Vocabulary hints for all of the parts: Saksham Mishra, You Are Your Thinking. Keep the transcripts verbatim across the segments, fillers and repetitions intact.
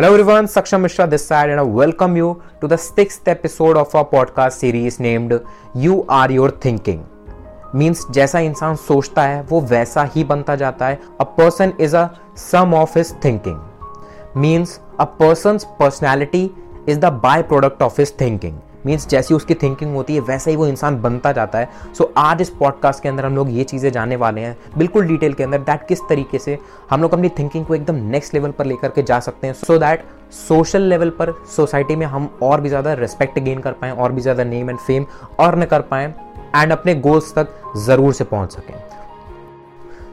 Hello everyone, Saksham Mishra this side and I welcome you to the sixth episode of our podcast series named You Are Your Thinking. Means जैसा इंसान सोचता है वो वैसा ही बनता जाता है. A person is a sum of his thinking. Means a person's personality is the byproduct of his thinking. Means जैसी उसकी थिंकिंग होती है वैसा ही वो इंसान बनता जाता है. सो so, आज इस पॉडकास्ट के अंदर हम लोग ये चीज़ें जानने वाले हैं बिल्कुल डिटेल के अंदर, दैट किस तरीके से हम लोग अपनी थिंकिंग को एकदम नेक्स्ट लेवल पर लेकर के जा सकते हैं, सो दैट सोशल लेवल पर सोसाइटी में हम और भी ज़्यादा रिस्पेक्ट गेन कर पाएँ, और भी ज़्यादा नेम एंड फेम अर्न कर पाएँ एंड अपने गोल्स तक ज़रूर से पहुँच सकें.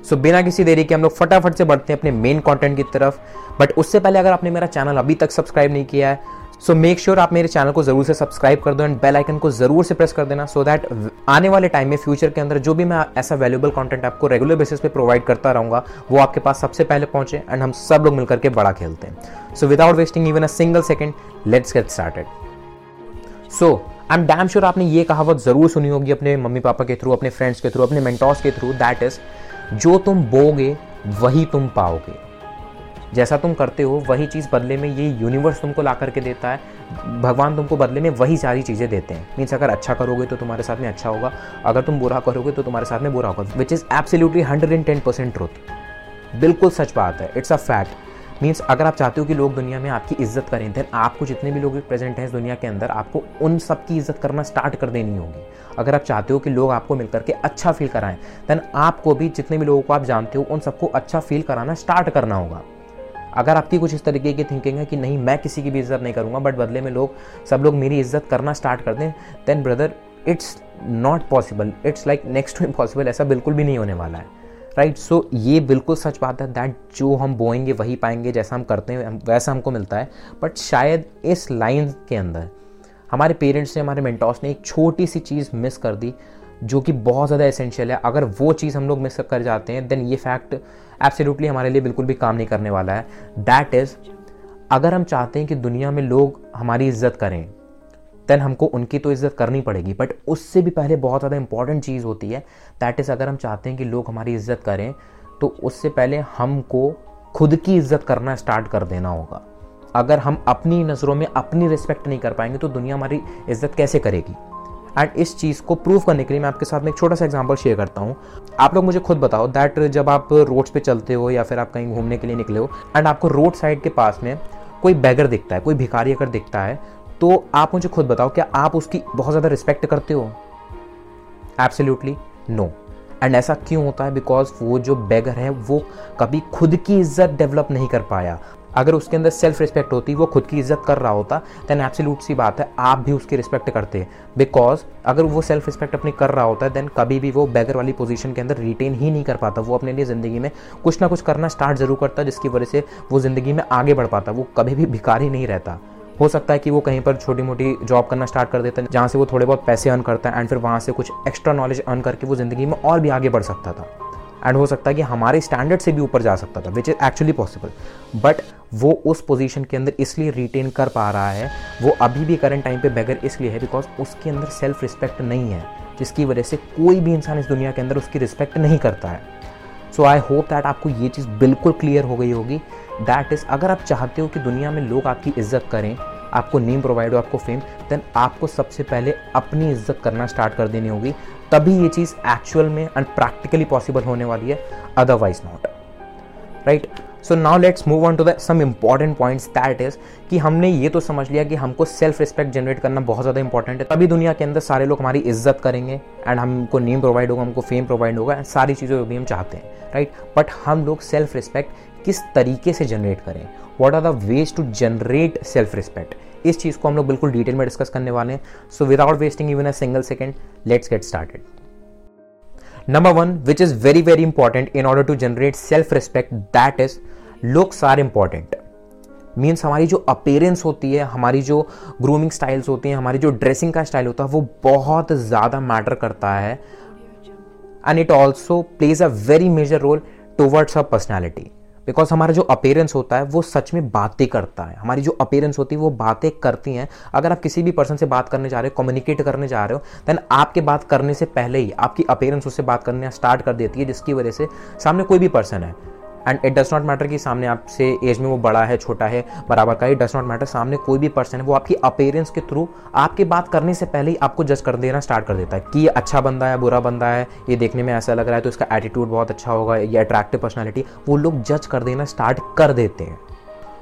सो so, बिना किसी देरी के हम लोग फटाफट से बढ़ते हैं अपने मेन कंटेंट की तरफ. बट उससे पहले अगर आपने मेरा चैनल अभी तक सब्सक्राइब नहीं किया है, सो मेक श्योर आप मेरे चैनल को ज़रूर से सब्सक्राइब कर दो एंड बेल आइकन को ज़रूर से प्रेस कर देना, सो so दैट आने वाले टाइम में फ्यूचर के अंदर जो भी मैं ऐसा वैल्यूबल कंटेंट आपको रेगुलर बेसिस पे प्रोवाइड करता रहूँगा वो आपके पास सबसे पहले पहुँचे एंड हम सब लोग मिलकर के बड़ा खेलते हैं. So without wasting even a single second, let's get started. So I am damn sure आपने ये कहावत ज़रूर सुनी होगी अपने मम्मी पापा के थ्रू, अपने फ्रेंड्स के थ्रू, अपने मेंटोर्स के थ्रू, दैट इज़ जो तुम बोगे वही तुम पाओगे. जैसा तुम करते हो वही चीज़ बदले में ये यूनिवर्स तुमको ला करके देता है, भगवान तुमको बदले में वही सारी चीज़ें देते हैं. मीन्स अगर अच्छा करोगे तो तुम्हारे साथ में अच्छा होगा, अगर तुम बुरा करोगे तो तुम्हारे साथ में बुरा होगा, which is absolutely hundred and ten percent truth. बिल्कुल सच बात है, इट्स अ फैक्ट. मीन्स अगर आप चाहते हो कि लोग दुनिया में आपकी इज्जत करें, देन आपको जितने भी लोग प्रेजेंट हैं इस दुनिया के अंदर आपको उन सब की इज्जत करना स्टार्ट कर देनी होगी. अगर आप चाहते हो कि लोग आपको मिलकर के अच्छा फील कराएं, देन आपको भी जितने भी लोगों को आप जानते हो उन सबको अच्छा फील कराना स्टार्ट करना होगा. अगर आपकी कुछ इस तरीके की थिंकिंग है कि नहीं मैं किसी की भी इज्जत नहीं करूँगा बट बदले में लोग सब लोग मेरी इज्जत करना स्टार्ट कर दें, then brother it's not possible, it's like next to impossible. ऐसा बिल्कुल भी नहीं होने वाला है, राइट. सो ये बिल्कुल सच बात है दैट जो हम बोएंगे वही पाएंगे, जैसा हम करते हैं वैसा हमको मिलता है. बट शायद इस लाइन के अंदर हमारे पेरेंट्स ने, हमारे मेंटोर्स ने एक छोटी सी चीज़ मिस कर दी जो कि बहुत ज़्यादा एसेंशियल है. अगर वो चीज़ हम लोग मिस कर जाते हैं देन ये फैक्ट एब्सोल्युटली हमारे लिए बिल्कुल भी काम नहीं करने वाला है. दैट इज़ अगर हम चाहते हैं कि दुनिया में लोग हमारी इज्जत करें देन हमको उनकी तो इज्जत करनी पड़ेगी, बट उससे भी पहले बहुत ज़्यादा इंपॉर्टेंट चीज़ होती है, दैट इज़ अगर हम चाहते हैं कि लोग हमारी इज्जत करें तो उससे पहले हमको खुद की इज्जत करना स्टार्ट कर देना होगा. अगर हम अपनी नज़रों में अपनी रिस्पेक्ट नहीं कर पाएंगे तो दुनिया हमारी इज्जत कैसे करेगी. एंड इस चीज़ को प्रूव करने के लिए मैं आपके साथ में एक छोटा सा एग्जांपल शेयर करता हूँ. आप लोग मुझे खुद बताओ दैट जब आप रोड्स पे चलते हो या फिर आप कहीं घूमने के लिए निकले हो एंड आपको रोड साइड के पास में कोई बेगर दिखता है, कोई भिखारी अगर दिखता है, तो आप मुझे खुद बताओ क्या आप उसकी बहुत ज़्यादा रिस्पेक्ट करते हो? Absolutely no. एंड ऐसा क्यों होता है? बिकॉज वो जो बेगर है वो कभी खुद की इज्जत डेवलप नहीं कर पाया. अगर उसके अंदर सेल्फ रिस्पेक्ट होती, वो खुद की इज्जत कर रहा होता, देन एब्सोल्यूट सी बात है आप भी उसकी रिस्पेक्ट करते हैं. बिकॉज अगर वो सेल्फ रिस्पेक्ट अपनी कर रहा होता है देन कभी भी वो बेगर वाली पोजीशन के अंदर रिटेन ही नहीं कर पाता. वो अपने लिए ज़िंदगी में कुछ ना कुछ करना स्टार्ट ज़रूर करता जिसकी वजह से वो ज़िंदगी में आगे बढ़ पाता. वो कभी भी भिखारी नहीं रहता. हो सकता है कि वो कहीं पर छोटी मोटी जॉब करना स्टार्ट कर देता जहाँ से वो थोड़े बहुत पैसे अर्न करता है एंड फिर वहाँ से कुछ एक्स्ट्रा नॉलेज अर्न करके वो ज़िंदगी में और भी आगे बढ़ सकता था एंड हो सकता है कि हमारे स्टैंडर्ड से भी ऊपर जा सकता था, which is actually possible. But वो उस पोजीशन के अंदर इसलिए रिटेन कर पा रहा है, वो अभी भी करंट टाइम पे बेगर इसलिए है बिकॉज उसके अंदर सेल्फ रिस्पेक्ट नहीं है, जिसकी वजह से कोई भी इंसान इस दुनिया के अंदर उसकी रिस्पेक्ट नहीं करता है. सो आई होप दैट आपको ये चीज़ बिल्कुल क्लियर हो गई होगी. दैट इज़ अगर आप चाहते हो कि दुनिया में लोग आपकी इज्जत करें, आपको नेम प्रोवाइड हो, आपको फेम, देन आपको सबसे पहले अपनी इज्जत करना स्टार्ट कर देनी होगी. तभी ये चीज़ एक्चुअल में एंड प्रैक्टिकली पॉसिबल होने वाली है, otherwise not, right. So now let's move on to the some important points. That is कि हमने ये तो समझ लिया कि हमको सेल्फ रिस्पेक्ट जनरेट करना बहुत ज़्यादा इंपॉर्टेंट है, तभी दुनिया के अंदर सारे लोग हमारी इज्जत करेंगे एंड हमको नेम प्रोवाइड होगा, हमको फेम प्रोवाइड होगा एंड सारी चीज़ें जो भी हम चाहते हैं, राइट. बट हम लोग सेल्फ रिस्पेक्ट किस तरीके से जनरेट करें, what are the ways to generate self respect, इस चीज़ को हम लोग बिल्कुल डिटेल में डिस्कस करने वाले हैं. So without wasting even a single second, let's get started. Number one, which is very very important in order to generate self respect, that is looks are important. Means हमारी जो appearance होती है, हमारी जो grooming styles होती हैं, हमारी जो ड्रेसिंग का स्टाइल होता है, वो बहुत ज़्यादा मैटर करता है and it also plays a very major role towards a personality. Because हमारा जो अपीयरेंस होता है वो सच में बातें करता है. हमारी जो अपीयरेंस होती है वो बातें करती हैं. अगर आप किसी भी पर्सन से बात करने जा रहे हो, कम्युनिकेट करने जा रहे हो, दैन आपके बात करने से पहले ही आपकी अपीयरेंस उससे बात करने स्टार्ट कर देती है, जिसकी वजह से सामने कोई भी पर्सन है and it does not matter कि सामने आपसे एज में वो बड़ा है छोटा है बराबर का, इट डज नॉट मैटर। सामने कोई भी पर्सन है वो आपकी अपीयरेंस के थ्रू आपकी बात करने से पहले ही आपको जज कर देना स्टार्ट कर देता है कि ये अच्छा बंदा है, बुरा बंदा है, ये देखने में ऐसा लग रहा है तो इसका एटीट्यूड बहुत अच्छा होगा, ये अट्रैक्टिव पर्सनैलिटी, वो लोग जज कर देना स्टार्ट कर देते हैं।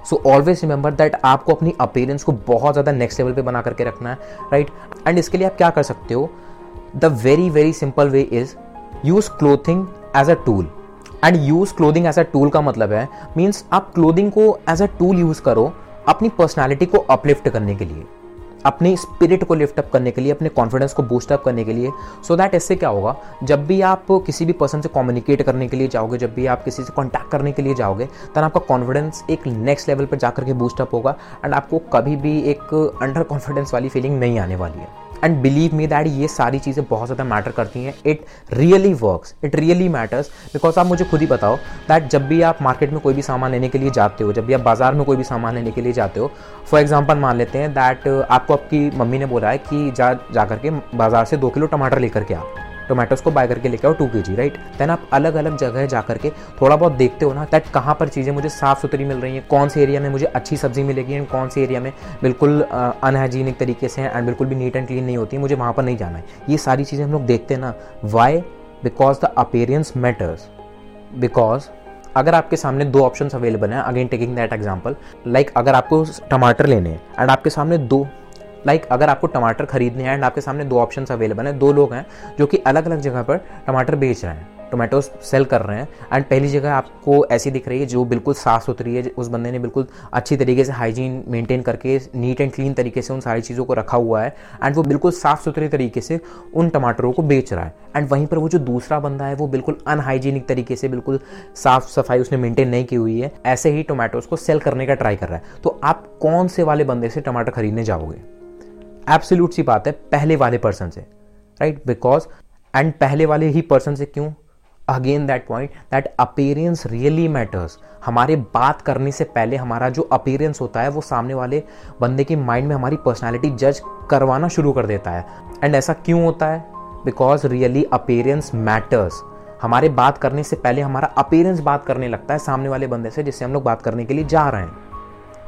सो ऑलवेज रिमेंबर दैट आपको अपनी अपीयरेंस को बहुत ज़्यादा नेक्स्ट लेवल पे बना करके रखना है, राइट right? एंड इसके लिए आप क्या कर सकते हो, the very very simple way is use clothing as a tool. And use clothing as a tool का मतलब है मीन्स आप क्लोथिंग को एज अ टूल यूज़ करो अपनी पर्सनैलिटी को अपलिफ्ट करने के लिए, अपने स्पिरिट को लिफ्ट अप करने के लिए, अपने कॉन्फिडेंस को बूस्ट अप करने के लिए। सो दैट इससे क्या होगा, जब भी आप किसी भी पर्सन से कम्युनिकेट करने के लिए जाओगे, जब भी आप किसी से कॉन्टैक्ट करने के लिए जाओगे, तब आपका कॉन्फिडेंस एक नेक्स्ट लेवल पर जाकर के बूस्ट अप होगा एंड आपको कभी भी एक अंडर कॉन्फिडेंस वाली फीलिंग नहीं आने वाली है। एंड बिलीव मी दैट ये सारी चीज़ें बहुत ज़्यादा मैटर करती हैं, it really works, it really matters. Because आप मुझे खुद ही बताओ दैट जब भी आप मार्केट में कोई भी सामान लेने के लिए जाते हो, जब भी आप बाजार में कोई भी सामान लेने के लिए जाते हो, फॉर एग्जांपल मान लेते हैं दैट आपको आपकी मम्मी ने बोला है कि जा जा करके बाजार से दो किलो टमाटर लेकर के आओ, टोमेटोस को बाय करके लेके आओ टू के जी, राइट। दैन आप अलग अलग जगह जा करके थोड़ा बहुत देखते हो ना दैट कहाँ पर चीज़ें मुझे साफ़ सुथरी मिल रही हैं, कौन से एरिया में मुझे अच्छी सब्जी मिलेगी एंड कौन से एरिया में बिल्कुल अनहाइजीनिक तरीके से एंड बिल्कुल भी नीट एंड क्लीन नहीं होती, मुझे वहाँ पर नहीं जाना है। ये सारी चीज़ें हम लोग देखते हैं ना, why, because the appearance matters. Because अगर आपके सामने दो ऑप्शन अवेलेबल हैं, again taking that example, like अगर आपको टमाटर लेने हैं एंड आपके सामने दो लाइक like, अगर आपको टमाटर खरीदने हैं एंड आपके सामने दो ऑप्शंस अवेलेबल हैं, दो लोग हैं जो कि अलग अलग जगह पर टमाटर बेच रहे हैं, टोमेटोस सेल कर रहे हैं, एंड पहली जगह आपको ऐसी दिख रही है जो बिल्कुल साफ़ सुथरी है, उस बंदे ने बिल्कुल अच्छी तरीके से हाइजीन मेंटेन करके नीट एंड क्लीन तरीके से उन सारी चीज़ों को रखा हुआ है एंड वो बिल्कुल साफ़ सुथरे तरीके से उन टमाटरों को बेच रहा है। एंड वहीं पर वो जो दूसरा बंदा है वो बिल्कुल अनहाइजीनिक तरीके से, बिल्कुल साफ़ सफाई उसने मेंटेन नहीं की हुई है, ऐसे ही टोमेटोस को सेल करने का ट्राई कर रहा है। तो आप कौन से वाले बंदे से टमाटर खरीदने जाओगे? एब्सोल्यूट सी बात है, पहले वाले पर्सन से, राइट। बिकॉज एंड पहले वाले ही पर्सन से क्यों? Again that point that appearance really matters. हमारे बात करने से पहले हमारा जो अपीयरेंस होता है वो सामने वाले बंदे के माइंड में हमारी पर्सनालिटी जज करवाना शुरू कर देता है। एंड ऐसा क्यों होता है? Because really appearance matters. हमारे बात करने से पहले हमारा अपीयरेंस बात करने लगता है सामने वाले बंदे से जिससे हम लोग बात करने के लिए जा रहे हैं।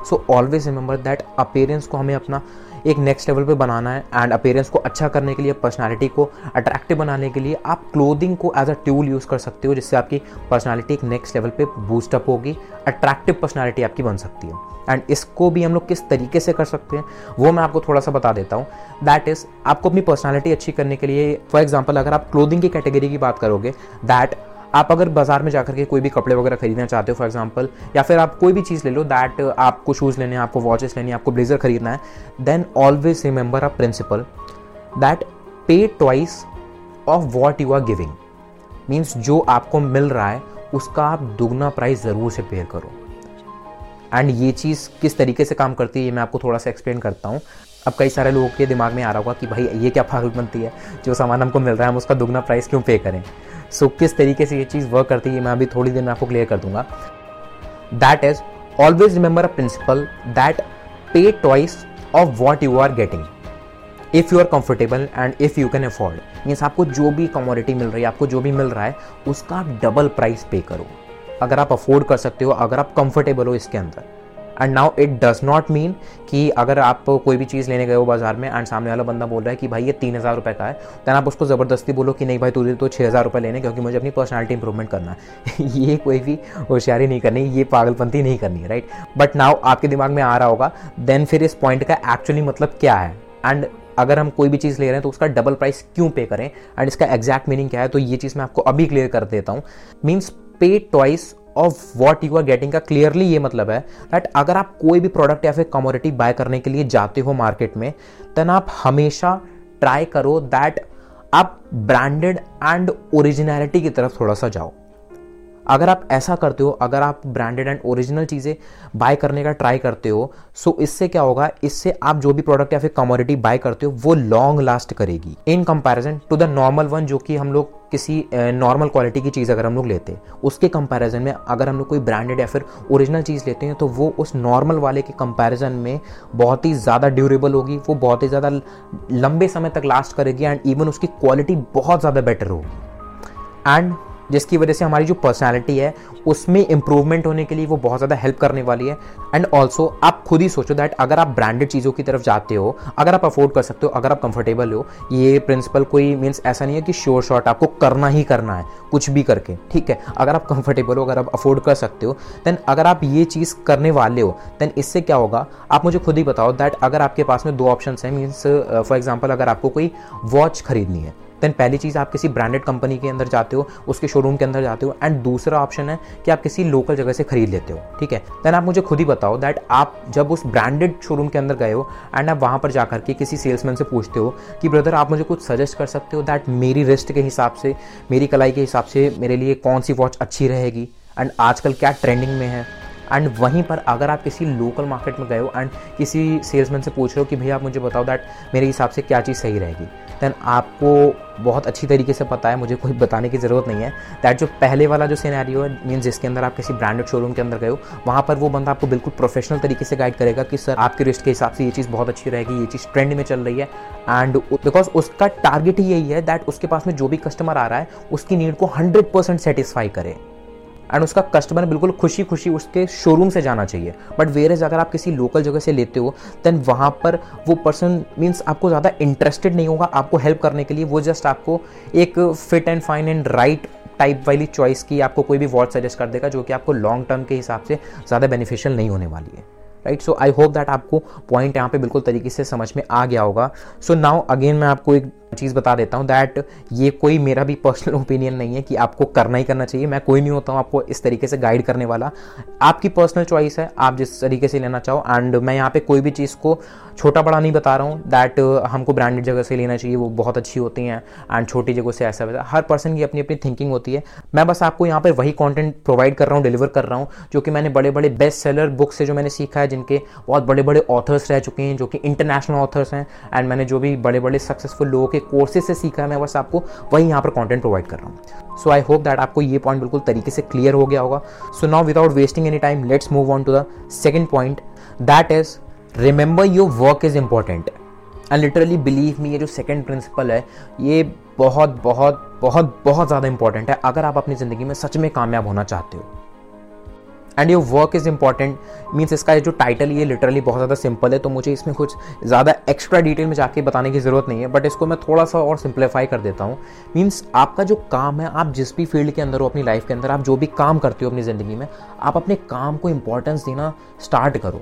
So always remember that appearance को हमें अपना एक नेक्स्ट लेवल पे बनाना है एंड अपीयरेंस को अच्छा करने के लिए, पर्सनालिटी को अट्रैक्टिव बनाने के लिए आप क्लोथिंग को एज अ टूल यूज़ कर सकते हो, जिससे आपकी पर्सनालिटी एक नेक्स्ट लेवल पे बूस्ट अप होगी, अट्रैक्टिव पर्सनालिटी आपकी बन सकती है। एंड इसको भी हम लोग किस तरीके से कर सकते हैं वो मैं आपको थोड़ा सा बता देता हूँ। दैट इज़ आपको अपनी पर्सनालिटी अच्छी करने के लिए, फॉर एग्जाम्पल अगर आप क्लोथिंग की कैटेगरी की बात करोगे दैट आप अगर बाजार में जाकर के कोई भी कपड़े वगैरह खरीदना चाहते हो फॉर एग्जांपल, या फिर आप कोई भी चीज़ ले लो दैट आपको शूज़ लेने हैं, आपको वॉचेस लेनी है, आपको ब्लेजर खरीदना है, then always remember a principle that pay twice of what you are giving. Means जो आपको मिल रहा है उसका आप दुगना प्राइस ज़रूर से पे करो। एंड ये चीज़ किस तरीके से काम करती है ये मैं आपको थोड़ा सा एक्सप्लेन करता हूँ। अब कई सारे लोगों के दिमाग में आ रहा होगा कि भाई ये क्या पागलपंती है, जो सामान हमको मिल रहा है हम उसका दुगना प्राइस क्यों पे करें। सो so, किस तरीके से ये चीज़ वर्क करती है मैं अभी थोड़ी देर में आपको क्लियर कर दूंगा। That is always remember a principle that pay twice of what you are getting if you are comfortable and if you can afford. Means आपको जो भी कमोडिटी मिल रही है, आपको जो भी मिल रहा है उसका आप डबल प्राइस पे करो अगर आप अफोर्ड कर सकते हो, अगर आप कंफर्टेबल हो इसके अंदर। And now it does not mean कि अगर आप कोई भी चीज़ लेने गए हो बाजार में एंड सामने वाला बंदा बोल रहा है कि भाई ये तीन हज़ार रुपये का है, दैन आप उसको ज़बरदस्ती बोलो कि नहीं भाई तुझे तो छः हज़ार रुपये लेने क्योंकि मुझे अपनी पर्सनालिटी इंप्रूवमेंट करना है। ये कोई भी होशियारी नहीं करनी, ये पागलपंती नहीं करनी है, राइट। बट नाउ आपके दिमाग में आ रहा होगा देन फिर इस पॉइंट का एक्चुअली मतलब क्या है एंड अगर हम कोई भी चीज़ ले रहे हैं तो उसका डबल प्राइस क्यों पे करें एंड इसका एग्जैक्ट मीनिंग क्या है। तो ये चीज़ मैं आपको अभी क्लियर कर देता हूँ। Means pay twice of what you are getting का क्लियरली ये मतलब है दैट अगर आप कोई भी प्रोडक्ट या फिर कमोडिटी बाय करने के लिए जाते हो मार्केट में देन आप हमेशा ट्राई करो दैट आप ब्रांडेड एंड ओरिजिनलिटी की तरफ थोड़ा सा जाओ। अगर आप ऐसा करते हो, अगर आप ब्रांडेड एंड ओरिजिनल चीज़ें बाय करने का ट्राई करते हो, सो इससे क्या होगा, इससे आप जो भी प्रोडक्ट या फिर कमोडिटी बाय करते हो वो लॉन्ग लास्ट करेगी in comparison to the normal one, जो कि हम लोग किसी नॉर्मल क्वालिटी की चीज़ अगर हम लोग लेते हैं उसके कंपैरिजन में अगर हम लोग कोई ब्रांडेड या फिर ओरिजिनल चीज़ लेते हैं तो वो उस नॉर्मल वाले के कंपैरिजन में बहुत ही ज़्यादा ड्यूरेबल होगी, वो बहुत ही ज़्यादा लंबे समय तक लास्ट करेगी एंड इवन उसकी क्वालिटी बहुत ज़्यादा बेटर होगी। एंड जिसकी वजह से हमारी जो पर्सनालिटी है उसमें इम्प्रूवमेंट होने के लिए वो बहुत ज़्यादा हेल्प करने वाली है। एंड ऑल्सो आप खुद ही सोचो दैट अगर आप ब्रांडेड चीज़ों की तरफ जाते हो, अगर आप अफोर्ड कर सकते हो, अगर आप कंफर्टेबल हो, ये प्रिंसिपल कोई मीन्स ऐसा नहीं है कि श्योर शॉट आपको करना ही करना है कुछ भी करके, ठीक है। अगर आप कंफर्टेबल हो, अगर आप अफोर्ड कर सकते हो, दैन अगर आप ये चीज़ करने वाले हो, दैन इससे क्या होगा, आप मुझे खुद ही बताओ दैट अगर आपके पास में दो ऑप्शन हैं, मीन्स फॉर एग्जाम्पल अगर आपको कोई वॉच खरीदनी है, देन पहली चीज़ आप किसी ब्रांडेड कंपनी के अंदर जाते हो, उसके शोरूम के अंदर जाते हो, एंड दूसरा ऑप्शन है कि आप किसी लोकल जगह से खरीद लेते हो, ठीक है। देन आप मुझे खुद ही बताओ दैट आप जब उस ब्रांडेड शोरूम के अंदर गए हो एंड आप वहाँ पर जाकर के किसी सेल्समैन से पूछते हो कि ब्रदर आप मुझे कुछ सजेस्ट कर सकते हो दैट मेरी रिस्ट के हिसाब से, मेरी कलाई के हिसाब से मेरे लिए कौन सी वॉच अच्छी रहेगी एंड आजकल क्या ट्रेंडिंग में है। एंड वहीं पर अगर आप किसी लोकल मार्केट में गए हो एंड किसी सेल्समैन से पूछ रहे हो कि भैया आप मुझे बताओ दैट मेरे हिसाब से क्या चीज़ सही रहेगी, दैन आपको बहुत अच्छी तरीके से पता है, मुझे कोई बताने की ज़रूरत नहीं है दैट जो पहले वाला जो सिनेरियो है मीन्स जिसके अंदर आप किसी ब्रांडेड शोरूम के अंदर गए हो, वहाँ पर वो बंदा आपको बिल्कुल प्रोफेशनल तरीके से गाइड करेगा कि सर आपके रिस्ट के हिसाब से ये चीज़ बहुत अच्छी रहेगी, ये चीज़ ट्रेंड में चल रही है। एंड बिकॉज उसका टारगेट ही यही है दैट उसके पास में जो भी कस्टमर आ रहा है उसकी नीड को हंड्रेड परसेंट सेटिस्फाई करे एंड उसका कस्टमर बिल्कुल खुशी खुशी उसके शोरूम से जाना चाहिए। बट वेयरएज अगर आप किसी लोकल जगह से लेते हो दैन वहाँ पर वो पर्सन मीन्स आपको ज़्यादा इंटरेस्टेड नहीं होगा आपको हेल्प करने के लिए, वो जस्ट आपको एक fit and fine and right type वाली चॉइस की आपको कोई भी वॉच सजेस्ट कर देगा जो कि आपको लॉन्ग टर्म के हिसाब से ज़्यादा बेनिफिशियल नहीं होने वाली है, right. So I hope that आपको पॉइंट यहाँ पे बिल्कुल तरीके से समझ में आ गया होगा। सो नाउ अगेन मैं आपको एक चीज़ बता देता हूँ दैट ये कोई मेरा भी पर्सनल ओपिनियन नहीं है कि आपको करना ही करना चाहिए, मैं कोई नहीं होता हूँ आपको इस तरीके से गाइड करने वाला, आपकी पर्सनल चॉइस है आप जिस तरीके से लेना चाहो। एंड मैं यहाँ पे कोई भी चीज़ को छोटा बड़ा नहीं बता रहा हूँ दैट हमको ब्रांडेड जगह से लेना चाहिए, वो बहुत अच्छी होती हैं, एंड छोटी जगह से ऐसा वैसा, हर पर्सन की अपनी अपनी थिंकिंग होती है। मैं बस आपको यहाँ पर वही कॉन्टेंट प्रोवाइड कर रहा हूँ, डिलीवर कर रहा हूँ जो कि मैंने बड़े बड़े बेस्ट सेलर बुक से जो मैंने सीखा है, जिनके बहुत बड़े बड़े ऑथर्स रह चुके हैं जो कि इंटरनेशनल ऑथर्स हैं, एंड मैंने जो भी बड़े बड़े सक्सेसफुल लोगों के कोर्सेज से सीखा है, मैं बस आपको वही यहाँ पर कंटेंट प्रोवाइड कर रहा हूँ। सो आई होप दैट आपको ये पॉइंट बिल्कुल तरीके से क्लियर हो गया होगा। So now without wasting any time let's move on to the second point, that is remember your work is important. And literally believe me, ये जो सेकंड प्रिंसिपल है ये बहुत बहुत बहुत बहुत ज़्यादा इंपॉर्टेंट है अगर आप अपनी ज़िंदगी में सच में कामयाब होना चाहते हो। And your work is important means इसका जो टाइटल ये लिटरली बहुत ज़्यादा सिंपल है, तो मुझे इसमें कुछ ज़्यादा एक्स्ट्रा डिटेल में जाके बताने की ज़रूरत नहीं है, बट इसको मैं थोड़ा सा और सिंप्लीफाई कर देता हूँ। मीन्स आपका जो काम है, आप जिस भी फील्ड के अंदर हो अपनी लाइफ के अंदर, आप जो भी काम करते हो अपनी ज़िंदगी में, आप अपने काम को इंपॉर्टेंस देना स्टार्ट करो।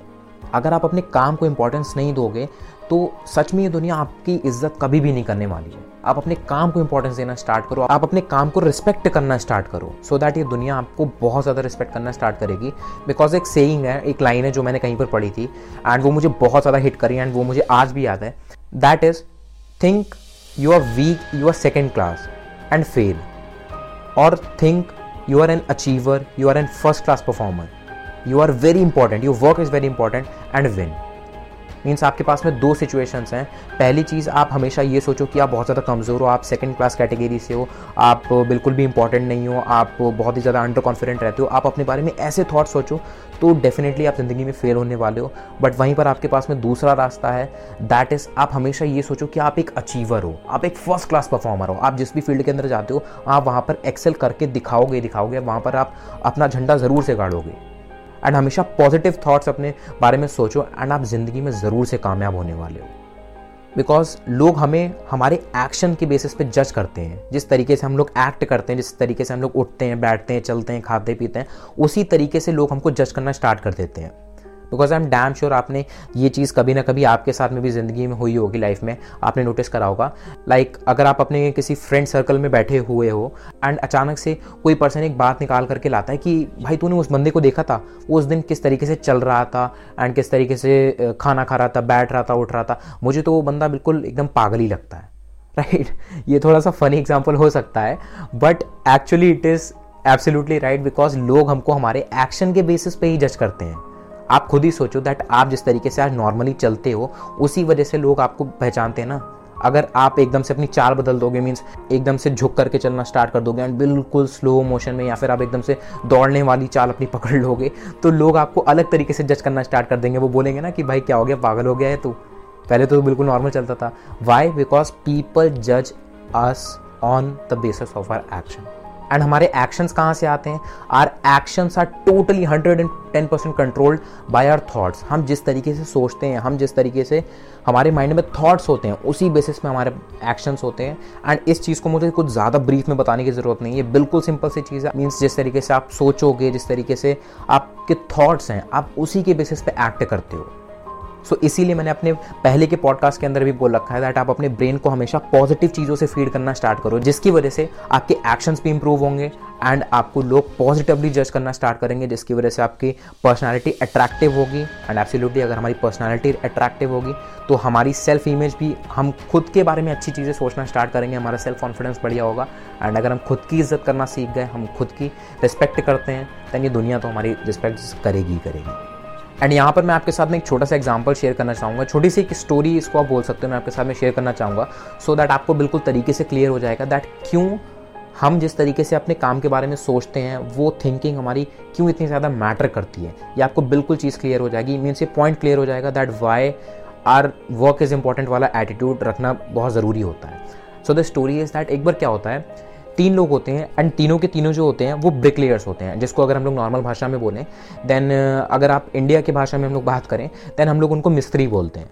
अगर आप अपने काम को इंपॉर्टेंस नहीं दोगे तो सच में ये दुनिया आपकी इज्जत कभी भी नहीं करने वाली है। आप अपने काम को इंपॉर्टेंस देना स्टार्ट करो, आप अपने काम को रिस्पेक्ट करना स्टार्ट करो, सो दैट ये दुनिया आपको बहुत ज़्यादा रिस्पेक्ट करना स्टार्ट करेगी। बिकॉज एक सेइंग है, एक लाइन है जो मैंने कहीं पर पढ़ी थी एंड वो मुझे बहुत ज़्यादा हिट करी एंड वो मुझे आज भी याद है, that is think you are weak, you are second class and fail, और think you are an achiever, you are an first class performer, you are very important, your work is very important and win. Means आपके पास में दो situations हैं। पहली चीज़, आप हमेशा ये सोचो कि आप बहुत ज़्यादा कमज़ोर हो, आप सेकंड क्लास कैटेगरी से हो, आप बिल्कुल भी इंपॉर्टेंट नहीं हो, आप बहुत ही ज़्यादा अंडर कॉन्फिडेंट रहते हो, आप अपने बारे में ऐसे थॉट सोचो तो डेफिनेटली आप ज़िंदगी में फेल होने वाले हो। बट वहीं पर आपके पास में दूसरा रास्ता है, दैट इज़ आप हमेशा ये सोचो कि आप एक अचीवर हो, आप एक फर्स्ट क्लास परफॉर्मर हो, आप जिस भी फील्ड के अंदर जाते हो आप वहाँ पर एक्सेल करके दिखाओगे दिखाओगे वहाँ पर आप अपना झंडा ज़रूर से गाड़ोगे। एंड हमेशा पॉजिटिव थॉट्स अपने बारे में सोचो एंड आप ज़िंदगी में ज़रूर से कामयाब होने वाले हो। बिकॉज लोग हमें हमारे एक्शन के बेसिस पे जज करते हैं, जिस तरीके से हम लोग एक्ट करते हैं, जिस तरीके से हम लोग उठते हैं, बैठते हैं, चलते हैं, खाते पीते हैं, उसी तरीके से लोग हमको जज करना स्टार्ट कर देते हैं। Because I am damn sure आपने ये चीज़ कभी ना कभी आपके साथ में भी ज़िंदगी में हुई होगी, लाइफ में आपने नोटिस करा होगा। लाइक like, अगर आप अपने किसी फ्रेंड सर्कल में बैठे हुए हो एंड अचानक से कोई पर्सन एक बात निकाल करके लाता है कि भाई तूने उस बंदे को देखा था, वो उस दिन किस तरीके से चल रहा था एंड किस तरीके से खाना खा रहा था, बैठ रहा था, उठ रहा था, मुझे तो वो बंदा बिल्कुल एकदम पागल ही लगता है, राइट right? ये थोड़ा सा फनी एग्जाम्पल हो सकता है but actually it is absolutely right, because लोग हमको हमारे एक्शन के बेसिस पे ही जज करते हैं। आप खुद ही सोचो दैट आप जिस तरीके से आज नॉर्मली चलते हो उसी वजह से लोग आपको पहचानते हैं ना। अगर आप एकदम से अपनी चाल बदल दोगे, मीन्स एकदम से झुक करके चलना स्टार्ट कर दोगे एंड बिल्कुल स्लो मोशन में, या फिर आप एकदम से दौड़ने वाली चाल अपनी पकड़ लोगे, तो लोग आपको अलग तरीके से जज करना स्टार्ट कर देंगे। वो बोलेंगे ना कि भाई क्या हो गया, पागल हो गया है तू, पहले तो बिल्कुल नॉर्मल चलता था। वाई? बिकॉज पीपल जज us on the basis of our action. And हमारे एक्शंस कहाँ से आते हैं? Our actions are totally hundred and ten percent controlled by our thoughts. हम जिस तरीके से सोचते हैं, हम जिस तरीके से हमारे माइंड में थॉट्स होते हैं, उसी बेसिस पे हमारे एक्शंस होते हैं। एंड इस चीज़ को मुझे कुछ ज़्यादा ब्रीफ में बताने की ज़रूरत नहीं है, बिल्कुल सिंपल सी चीज़ है। मीन्स जिस तरीके से आप सोचोगे, जिस तरीके से आपके थॉट्स हैं, आप उसी के बेसिस पे एक्ट करते हो। सो so, इसीलिए मैंने अपने पहले के पॉडकास्ट के अंदर भी बोल रखा है दैट आप अपने ब्रेन को हमेशा पॉजिटिव चीज़ों से फीड करना स्टार्ट करो, जिसकी वजह से आपके एक्शंस भी इंप्रूव होंगे एंड आपको लोग पॉजिटिवली जज करना स्टार्ट करेंगे, जिसकी वजह से आपकी पर्सनालिटी अट्रैक्टिव होगी। एंड एब्सोल्युटली अगर हमारी पर्सनालिटी अट्रैक्टिव होगी तो हमारी सेल्फ इमेज भी, हम खुद के बारे में अच्छी चीज़ें सोचना स्टार्ट करेंगे, हमारा सेल्फ कॉन्फिडेंस बढ़िया होगा। एंड अगर हम खुद की इज्जत करना सीख गए, हम खुद की रिस्पेक्ट करते हैं, तो ये दुनिया तो हमारी रिस्पेक्ट करेगी करेगी एंड यहाँ पर मैं आपके साथ में एक छोटा सा एग्जांपल शेयर करना चाहूँगा, छोटी सी एक स्टोरी, इसको आप बोल सकते हो, मैं आपके साथ में शेयर करना चाहूँगा सो so दैट आपको बिल्कुल तरीके से क्लियर हो जाएगा दैट क्यों हम जिस तरीके से अपने काम के बारे में सोचते हैं, वो थिंकिंग हमारी क्यों इतनी ज़्यादा मैटर करती है। ये आपको बिल्कुल चीज़ क्लियर हो जाएगी, मीन्स ये पॉइंट क्लियर हो जाएगा that why our work is important वाला एटीट्यूड रखना बहुत ज़रूरी होता है। So the story is that एक बार क्या होता है, तीन लोग होते हैं एंड तीनों के तीनों जो होते हैं वो ब्रिकलेयर्स होते हैं, जिसको अगर हम लोग नॉर्मल भाषा में बोलें, देन अगर आप इंडिया की भाषा में हम लोग बात करें देन हम लोग उनको मिस्त्री बोलते हैं।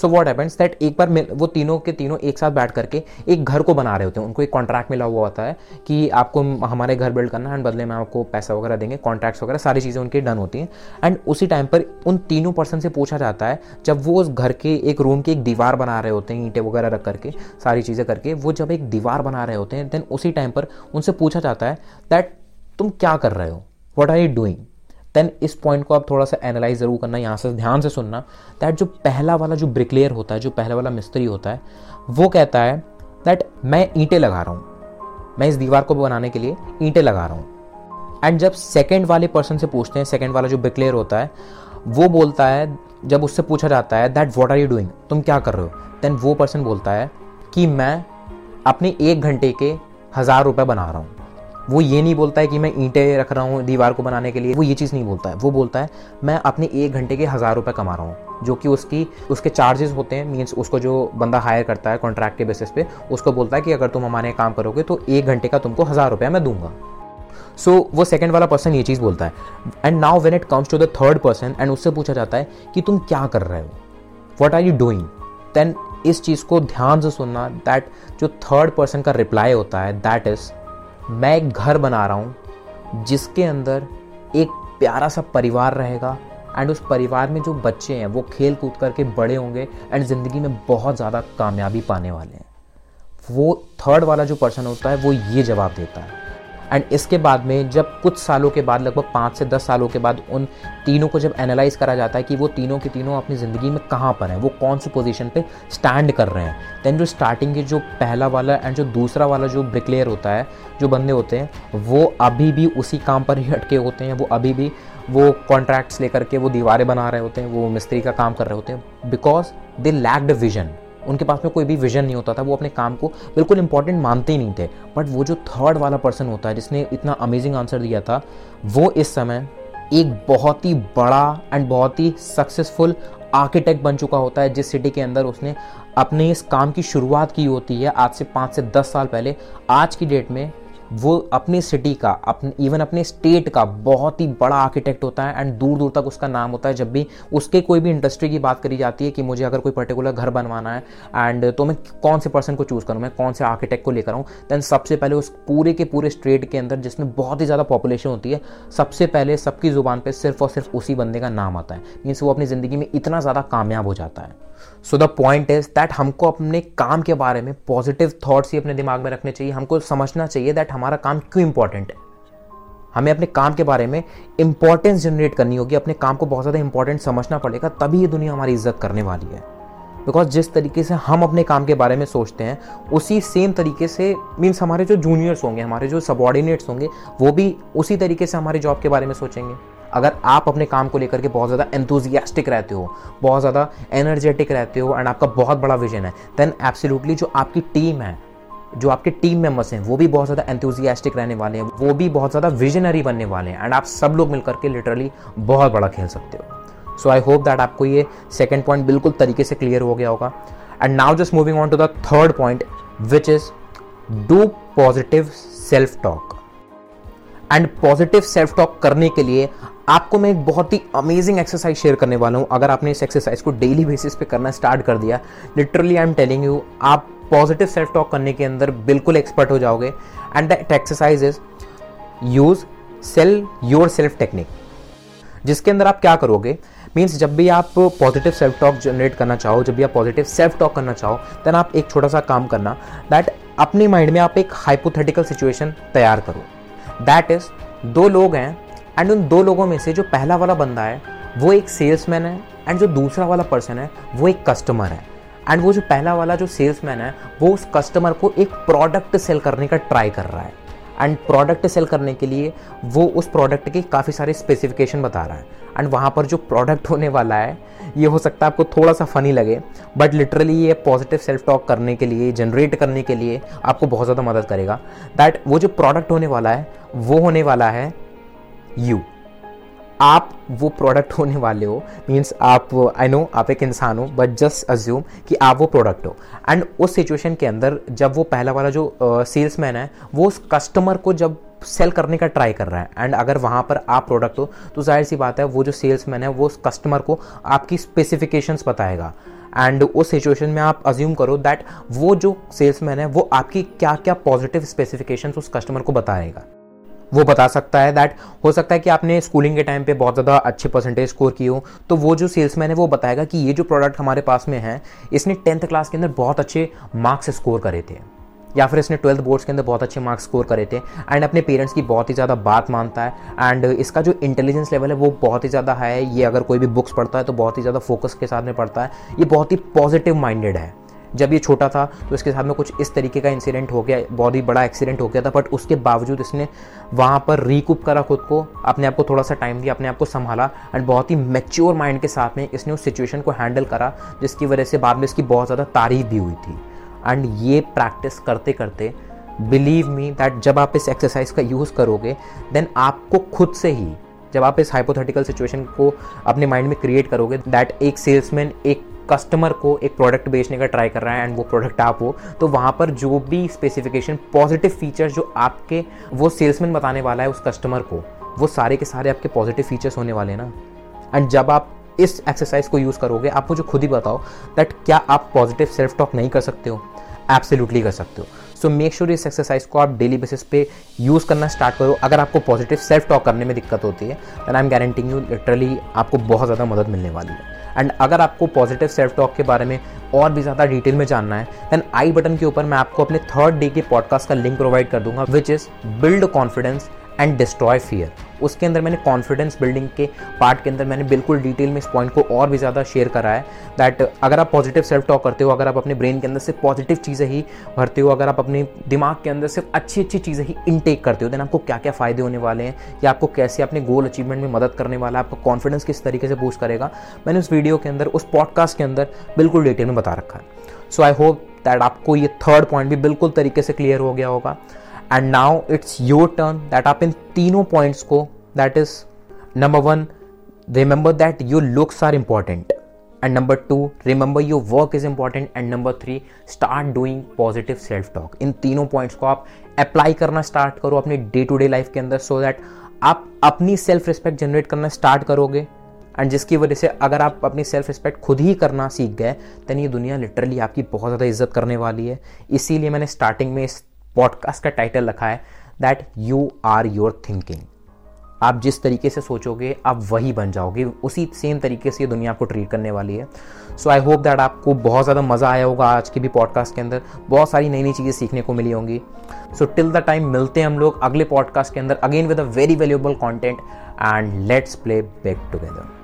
सो व्हाट हैपेंस दैट एक बार वो तीनों के तीनों एक साथ बैठ करके एक घर को बना रहे होते हैं। उनको एक कॉन्ट्रैक्ट मिला हुआ होता है कि आपको हमारे घर बिल्ड करना है एंड बदले में आपको पैसा वगैरह देंगे, कॉन्ट्रैक्ट्स वगैरह सारी चीज़ें उनकी डन होती हैं। एंड उसी टाइम पर उन तीनों पर्सन से पूछा जाता है, जब वो उस घर के एक रूम की एक दीवार बना रहे होते हैं, ईंटें वगैरह रख करके सारी चीज़ें करके वो जब एक दीवार बना रहे होते हैं, देन उसी टाइम पर उनसे पूछा जाता है दैट तुम क्या कर रहे हो, what are you doing. Then इस पॉइंट को आप थोड़ा सा एनालाइज ज़रूर करना, यहाँ से ध्यान से सुनना दैट जो पहला वाला जो ब्रिकलेयर होता है, जो पहला वाला मिस्त्री होता है, वो कहता है दैट मैं ईंटें लगा रहा हूँ, मैं इस दीवार को बनाने के लिए ईंटें लगा रहा हूँ। एंड जब सेकेंड वाले पर्सन से पूछते हैं, सेकेंड वाला जो ब्रिकलेयर होता है वो बोलता है, जब उससे पूछा जाता है that what are you doing, तुम क्या कर रहे हो, देन वो पर्सन बोलता है कि मैं अपने एक घंटे के हज़ार रुपये बना रहा हूँ। वो ये नहीं बोलता है कि मैं ईंटें रख रहा हूँ दीवार को बनाने के लिए, वो ये चीज़ नहीं बोलता है। वो बोलता है मैं अपने एक घंटे के हज़ार रुपये कमा रहा हूँ, जो कि उसकी उसके चार्जेस होते हैं। मीन्स उसको जो बंदा हायर करता है कॉन्ट्रैक्ट के बेसिस पे, उसको बोलता है कि अगर तुम हमारे काम करोगे तो एक घंटे का तुमको हज़ार रुपया मैं दूंगा। सो so, वो सेकेंड वाला पर्सन ये चीज़ बोलता है। And now when it comes to the third person and उससे पूछा जाता है कि तुम क्या कर रहे हो, what are you doing. Then इस चीज़ को ध्यान से सुनना दैट जो थर्ड पर्सन का रिप्लाई होता है दैट इज़ मैं एक घर बना रहा हूँ जिसके अंदर एक प्यारा सा परिवार रहेगा एंड उस परिवार में जो बच्चे हैं वो खेल कूद करके बड़े होंगे एंड ज़िंदगी में बहुत ज़्यादा कामयाबी पाने वाले हैं। वो थर्ड वाला जो पर्सन होता है वो ये जवाब देता है। एंड इसके बाद में जब कुछ सालों के बाद, लगभग पाँच से दस सालों के बाद, उन तीनों को जब एनालाइज़ करा जाता है कि वो तीनों के तीनों अपनी ज़िंदगी में कहाँ पर हैं, वो कौन सी पोजीशन पे स्टैंड कर रहे हैं, दैन जो स्टार्टिंग के जो पहला वाला एंड जो दूसरा वाला जो ब्रिकलेयर होता है, जो बंदे होते हैं, वो अभी भी उसी काम पर ही अटके होते हैं। वो अभी भी वो कॉन्ट्रैक्ट्स लेकर के वो दीवारें बना रहे होते हैं, वो मिस्त्री का काम कर रहे होते हैं, बिकॉज दे लैक्ड विजन। उनके पास में कोई भी विजन नहीं होता था, वो अपने काम को बिल्कुल इंपॉर्टेंट मानते ही नहीं थे। बट वो जो थर्ड वाला पर्सन होता है जिसने इतना अमेजिंग आंसर दिया था, वो इस समय एक बहुत ही बड़ा एंड बहुत ही सक्सेसफुल आर्किटेक्ट बन चुका होता है, जिस सिटी के अंदर उसने अपने इस काम की शुरुआत की होती है आज से पाँच से दस साल पहले। आज की डेट में वो अपनी सिटी का, अपने इवन अपने स्टेट का बहुत ही बड़ा आर्किटेक्ट होता है एंड दूर दूर तक उसका नाम होता है। जब भी उसके कोई भी इंडस्ट्री की बात करी जाती है कि मुझे अगर कोई पर्टिकुलर घर बनवाना है एंड तो मैं कौन से पर्सन को चूज़ करूँ, मैं कौन से आर्किटेक्ट को लेकर आऊँ, दैन सबसे पहले उस पूरे के पूरे स्टेट के अंदर जिसमें बहुत ही ज़्यादा पॉपुलेशन होती है, सबसे पहले सबकी ज़ुबान पर सिर्फ और सिर्फ उसी बंदे का नाम आता है। मीन्स वो अपनी ज़िंदगी में इतना ज़्यादा कामयाब हो जाता है। So the point is that हमको अपने काम के बारे में पॉजिटिव थॉट्स ही अपने दिमाग में रखने चाहिए। हमको समझना चाहिए दैट हमारा काम क्यों इंपॉर्टेंट है। हमें अपने काम के बारे में इंपॉर्टेंस जनरेट करनी होगी, अपने काम को बहुत ज़्यादा इंपॉर्टेंट समझना पड़ेगा, तभी ये दुनिया हमारी इज्जत करने वाली है। बिकॉज जिस तरीके से हम अपने काम के बारे में सोचते हैं, उसी सेम तरीके से मीन्स हमारे जो जूनियर्स होंगे, हमारे जो सबॉर्डिनेट्स होंगे, वो भी उसी तरीके से हमारे जॉब के बारे में सोचेंगे। अगर आप अपने काम को लेकर के बहुत ज़्यादा एंथुजियास्टिक रहते हो, बहुत ज़्यादा एनर्जेटिक रहते हो एंड आपका बहुत बड़ा विजन है, देन एब्सोल्युटली जो आपकी टीम है, जो आपके टीम मेंबर्स हैं, वो भी बहुत ज़्यादा एंथुजियास्टिक रहने वाले हैं, वो भी बहुत ज़्यादा विजनरी बनने वाले हैं एंड आप सब लोग मिलकर के लिटरली बहुत बड़ा खेल सकते हो। सो आई होप दैट आपको ये सेकेंड पॉइंट बिल्कुल तरीके से क्लियर हो गया होगा। And now just moving on to the third point which is do positive self talk. And positive self talk करने के लिए आपको मैं एक बहुत ही अमेजिंग एक्सरसाइज शेयर करने वाला हूँ। अगर आपने इस एक्सरसाइज को डेली बेसिस पे करना स्टार्ट कर दिया, literally I am telling you, आप पॉजिटिव सेल्फ टॉक करने के अंदर बिल्कुल एक्सपर्ट हो जाओगे। And that exercise is use sell your self technique, जिसके अंदर आप क्या करोगे, मीन्स जब भी आप पॉजिटिव सेल्फ टॉक जनरेट करना चाहो, जब भी आप पॉजिटिव सेल्फ टॉक करना चाहो, देन आप एक छोटा सा काम करना, दैट अपने माइंड में आप एक हाइपोथेटिकल सिचुएशन तैयार करो। दैट इज़ दो लोग हैं एंड उन दो लोगों में से जो पहला वाला बंदा है वो एक सेल्समैन है एंड जो दूसरा वाला पर्सन है वो एक कस्टमर है। एंड वो जो पहला वाला जो सेल्समैन है वो उस कस्टमर को एक प्रोडक्ट सेल करने का ट्राई कर रहा है एंड प्रोडक्ट सेल करने के लिए वो उस प्रोडक्ट के काफ़ी सारे स्पेसिफिकेशन बता रहा है। एंड वहाँ पर जो प्रोडक्ट होने वाला है, ये हो सकता है आपको थोड़ा सा फ़नी लगे, बट लिटरली ये पॉजिटिव सेल्फ टॉक करने के लिए, जनरेट करने के लिए आपको बहुत ज़्यादा मदद करेगा। दैट वो जो प्रोडक्ट होने वाला है वो होने वाला है यू। आप वो प्रोडक्ट होने वाले हो, मीन्स आप, आई नो आप एक इंसान हो, बट जस्ट अज्यूम कि आप वो प्रोडक्ट हो। एंड उस सिचुएशन के अंदर जब वो पहला वाला जो सेल्समैन uh, है वो उस कस्टमर को जब सेल करने का ट्राई कर रहा है, एंड अगर वहाँ पर आप प्रोडक्ट हो तो जाहिर सी बात है वो जो सेल्समैन है वो उस कस्टमर को आपकी स्पेसिफिकेशंस बताएगा। एंड उस सिचुएशन में आप अज्यूम करो दैट वो जो सेल्समैन है वो आपकी क्या क्या पॉजिटिव स्पेसिफिकेशंस उस कस्टमर को बताएगा। वो बता सकता है दैट हो सकता है कि आपने स्कूलिंग के टाइम पे बहुत ज़्यादा अच्छे परसेंटेज स्कोर की हो, तो वो जो सेल्समैन है वो बताएगा कि ये जो प्रोडक्ट हमारे पास में है इसने टेंथ क्लास के अंदर बहुत अच्छे मार्क्स स्कोर करे थे, या फिर इसने ट्वेल्थ बोर्ड्स के अंदर बहुत अच्छे मार्क्स स्कोर करे थे एंड अपने पेरेंट्स की बहुत ही ज़्यादा बात मानता है एंड इसका जो इंटेलिजेंस लेवल है वो बहुत ही ज़्यादा है। ये अगर कोई भी बुक्स पढ़ता है तो बहुत ही ज़्यादा फोकस के साथ में पढ़ता है, ये बहुत ही पॉजिटिव माइंडेड है। जब ये छोटा था तो इसके साथ में कुछ इस तरीके का इंसिडेंट हो गया, बहुत ही बड़ा एक्सीडेंट हो गया था, बट उसके बावजूद इसने वहाँ पर रिकूप करा खुद को, अपने आप को थोड़ा सा टाइम दिया, अपने आप को संभाला एंड बहुत ही मैच्योर माइंड के साथ में इसने उस सिचुएशन को हैंडल करा, जिसकी वजह से बाद में इसकी बहुत ज़्यादा तारीफ भी हुई थी। एंड ये प्रैक्टिस करते करते बिलीव मी दैट जब आप इस एक्सरसाइज का यूज़ करोगे देन आपको खुद से ही, जब आप इस हाइपोथेटिकल सिचुएशन को अपने माइंड में क्रिएट करोगे दैट एक सेल्समैन एक कस्टमर को एक प्रोडक्ट बेचने का ट्राई कर रहा है एंड वो प्रोडक्ट आप हो, तो वहाँ पर जो भी स्पेसिफिकेशन, पॉजिटिव फीचर्स जो आपके वो सेल्समैन बताने वाला है उस कस्टमर को, वो सारे के सारे आपके पॉजिटिव फीचर्स होने वाले हैं ना। एंड जब आप इस एक्सरसाइज को यूज़ करोगे, आप मुझे खुद ही बताओ दैट क्या आप पॉजिटिव सेल्फ टॉक नहीं कर सकते हो? एब्सोल्युटली कर सकते हो। सो मेक श्योर इस एक्सरसाइज को आप डेली बेसिस पे यूज़ करना स्टार्ट करो। अगर आपको पॉजिटिव सेल्फ टॉक करने में दिक्कत होती है then I am guaranteeing you literally आपको बहुत ज़्यादा मदद मिलने वाली है। एंड अगर आपको पॉजिटिव सेल्फ टॉक के बारे में और भी ज़्यादा डिटेल में जानना है देन आई बटन के ऊपर मैं आपको अपने थर्ड डे के पॉडकास्ट का लिंक प्रोवाइड कर दूंगा, which is build confidence and destroy fear. उसके अंदर मैंने कॉन्फिडेंस बिल्डिंग के पार्ट के अंदर मैंने बिल्कुल डिटेल में इस पॉइंट को और भी ज़्यादा शेयर करा है दैट अगर आप पॉजिटिव सेल्फ टॉक करते हो, अगर आप अपने ब्रेन के अंदर सिर्फ पॉजिटिव चीज़ें ही भरते हो, अगर आप अपने दिमाग के अंदर सिर्फ अच्छी अच्छी चीज़ें ही इनटेक करते हो, देन आपको क्या क्या फ़ायदे होने वाले हैं, या आपको कैसे अपने गोल अचीवमेंट में मदद करने वाला है, आपका कॉन्फिडेंस किस तरीके से बूस्ट करेगा, मैंने उस वीडियो के अंदर, उस पॉडकास्ट के अंदर बिल्कुल डिटेल में बता रखा है। सो आई होप दैट आपको ये थर्ड पॉइंट भी बिल्कुल तरीके से क्लियर हो गया होगा। And now it's your turn that आप इन तीनों पॉइंट्स को, that is number one, remember that your looks are important, and number two, remember your work is important, and number three, start doing positive self talk. इन तीनों points को आप apply करना start करो अपने डे टू डे लाइफ के अंदर, सो that आप अपनी सेल्फ रिस्पेक्ट जनरेट करना स्टार्ट करोगे। एंड जिसकी वजह से अगर आप अपनी सेल्फ रिस्पेक्ट खुद ही करना सीख गए देन ये दुनिया लिटरली आपकी बहुत ज़्यादा इज्जत करने वाली है। इसीलिए मैंने स्टार्टिंग में इस पॉडकास्ट का टाइटल रखा है that you are your thinking. आप जिस तरीके से सोचोगे आप वही बन जाओगे, उसी सेम तरीके से ये दुनिया आपको ट्रीट करने वाली है। सो आई होप दैट आपको बहुत ज़्यादा मज़ा आया होगा आज के भी पॉडकास्ट के अंदर, बहुत सारी नई नई चीज़ें सीखने को मिली होंगी। सो टिल द टाइम मिलते हैं हम लोग अगले पॉडकास्ट के अंदर again with a very valuable content and let's play back together.